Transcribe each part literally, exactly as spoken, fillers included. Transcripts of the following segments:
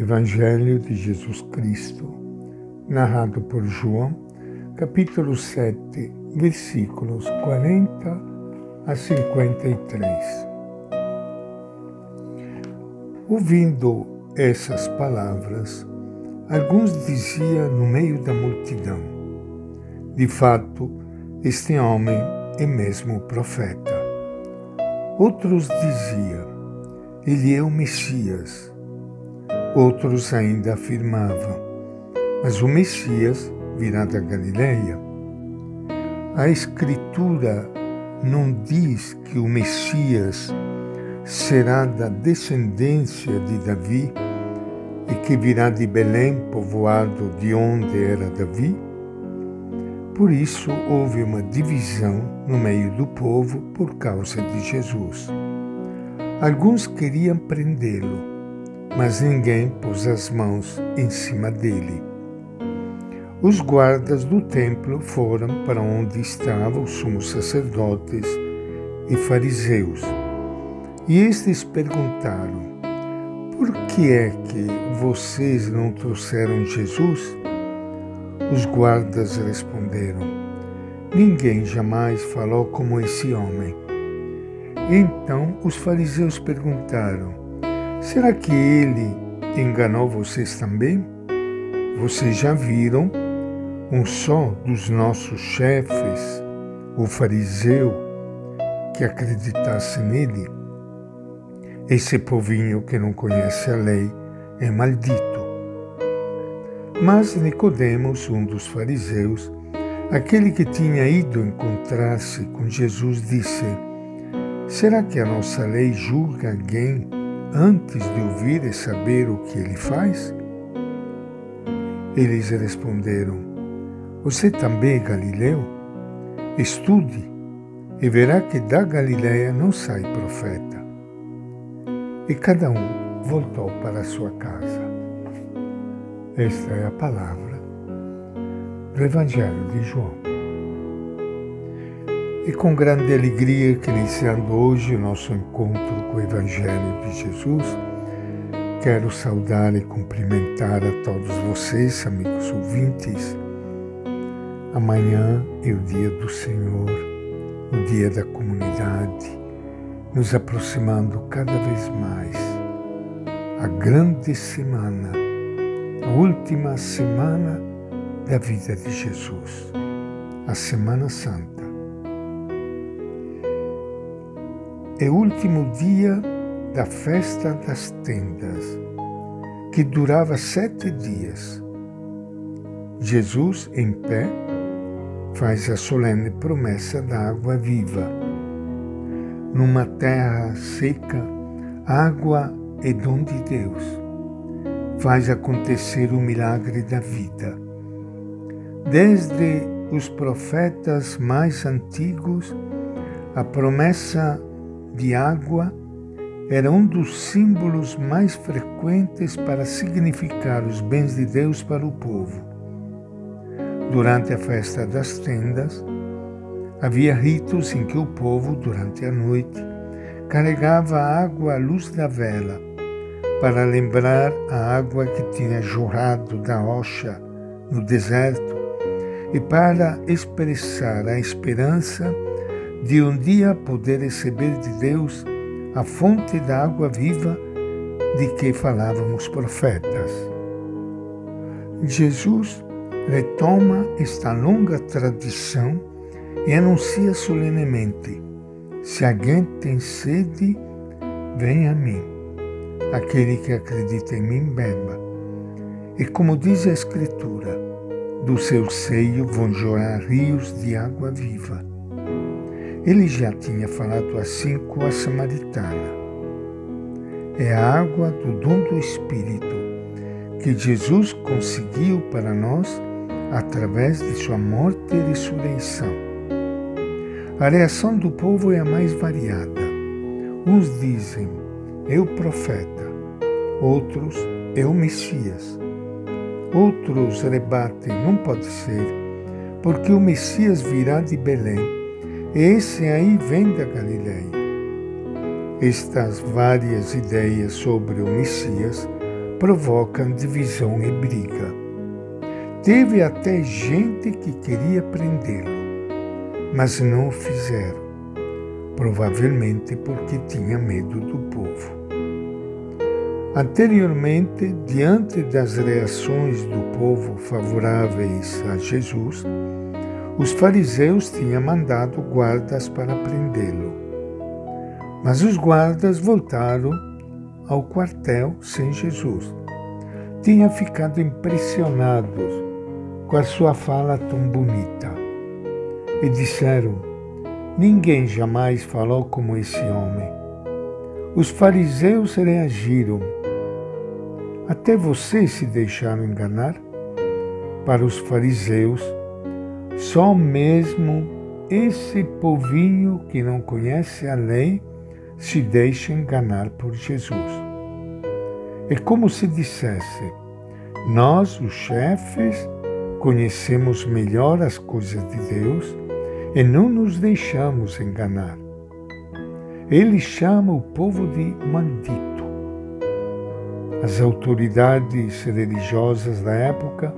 Evangelho de Jesus Cristo, narrado por João, capítulo sete, versículos quarenta a cinquenta e três. Ouvindo essas palavras, alguns diziam no meio da multidão: de fato, este homem é mesmo profeta. Outros diziam: ele é o Messias. Outros ainda afirmavam: mas o Messias virá da Galileia. A Escritura não diz que o Messias será da descendência de Davi e que virá de Belém, povoado de onde era Davi? Por isso houve uma divisão no meio do povo por causa de Jesus. Alguns queriam prendê-lo, mas ninguém pôs as mãos em cima dele. Os guardas do templo foram para onde estavam os sumos sacerdotes e fariseus, e estes perguntaram: por que é que vocês não trouxeram Jesus? Os guardas responderam: ninguém jamais falou como esse homem. Então os fariseus perguntaram: será que ele enganou vocês também? Vocês já viram um só dos nossos chefes, o fariseu, que acreditasse nele? Esse povinho que não conhece a lei é maldito. Mas Nicodemos, um dos fariseus, aquele que tinha ido encontrar-se com Jesus, disse: será que a nossa lei julga alguém antes de ouvir e saber o que ele faz? Eles responderam: você também é galileu? Estude, e verá que da Galileia não sai profeta. E cada um voltou para sua casa. Esta é a palavra do Evangelho de João. E com grande alegria que, iniciando hoje o nosso encontro com o Evangelho de Jesus, quero saudar e cumprimentar a todos vocês, amigos ouvintes. Amanhã é o dia do Senhor, o dia da comunidade, nos aproximando cada vez mais. A grande semana, a última semana da vida de Jesus, a Semana Santa. É o último dia da festa das tendas, que durava sete dias. Jesus, em pé, faz a solene promessa da água viva. Numa terra seca, água é dom de Deus. Faz acontecer o milagre da vida. Desde os profetas mais antigos, a promessa de água era um dos símbolos mais frequentes para significar os bens de Deus para o povo. Durante a festa das tendas, havia ritos em que o povo, durante a noite, carregava a água à luz da vela, para lembrar a água que tinha jorrado da rocha no deserto e para expressar a esperança de um dia poder receber de Deus a fonte da água viva de que falavam os profetas. Jesus retoma esta longa tradição e anuncia solenemente: se alguém tem sede, venha a mim. Aquele que acredita em mim, beba. E como diz a Escritura, do seu seio vão jorrar rios de água viva. Ele já tinha falado assim com a Samaritana. É a água do dom do Espírito que Jesus conseguiu para nós através de sua morte e ressurreição. A reação do povo é a mais variada. Uns dizem: é o profeta. Outros: é o Messias. Outros rebatem: não pode ser, porque o Messias virá de Belém. Esse aí vem da Galileia. Estas várias ideias sobre o Messias provocam divisão e briga. Teve até gente que queria prendê-lo, mas não o fizeram, provavelmente porque tinha medo do povo. Anteriormente, diante das reações do povo favoráveis a Jesus, os fariseus tinham mandado guardas para prendê-lo. Mas os guardas voltaram ao quartel sem Jesus. Tinham ficado impressionados com a sua fala tão bonita. E disseram, ninguém jamais falou como esse homem. Os fariseus reagiram. Até vocês se deixaram enganar? Para os fariseus, só mesmo esse povinho que não conhece a lei se deixa enganar por Jesus. É como se dissesse, nós, os chefes, conhecemos melhor as coisas de Deus e não nos deixamos enganar. Ele chama o povo de maldito. As autoridades religiosas da época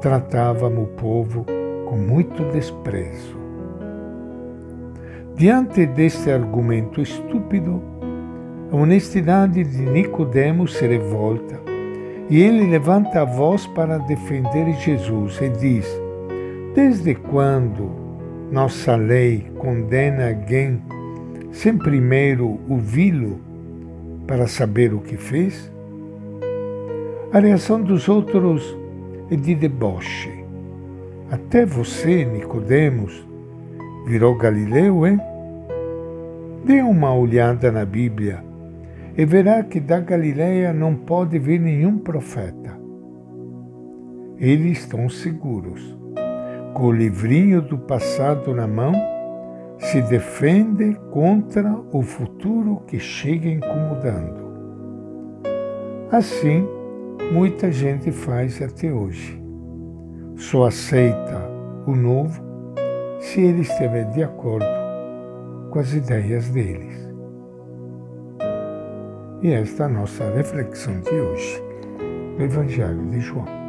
tratavam o povo com muito desprezo. Diante deste argumento estúpido, a honestidade de Nicodemos se revolta e ele levanta a voz para defender Jesus e diz, desde quando nossa lei condena alguém sem primeiro ouvi-lo para saber o que fez? A reação dos outros é de deboche. Até você, Nicodemos, virou Galileu, hein? Dê uma olhada na Bíblia e verá que da Galileia não pode vir nenhum profeta. Eles estão seguros. Com o livrinho do passado na mão, se defende contra o futuro que chega incomodando. Assim, muita gente faz até hoje. Só aceita o novo se ele estiver de acordo com as ideias deles. E esta é a nossa reflexão de hoje, do Evangelho de João.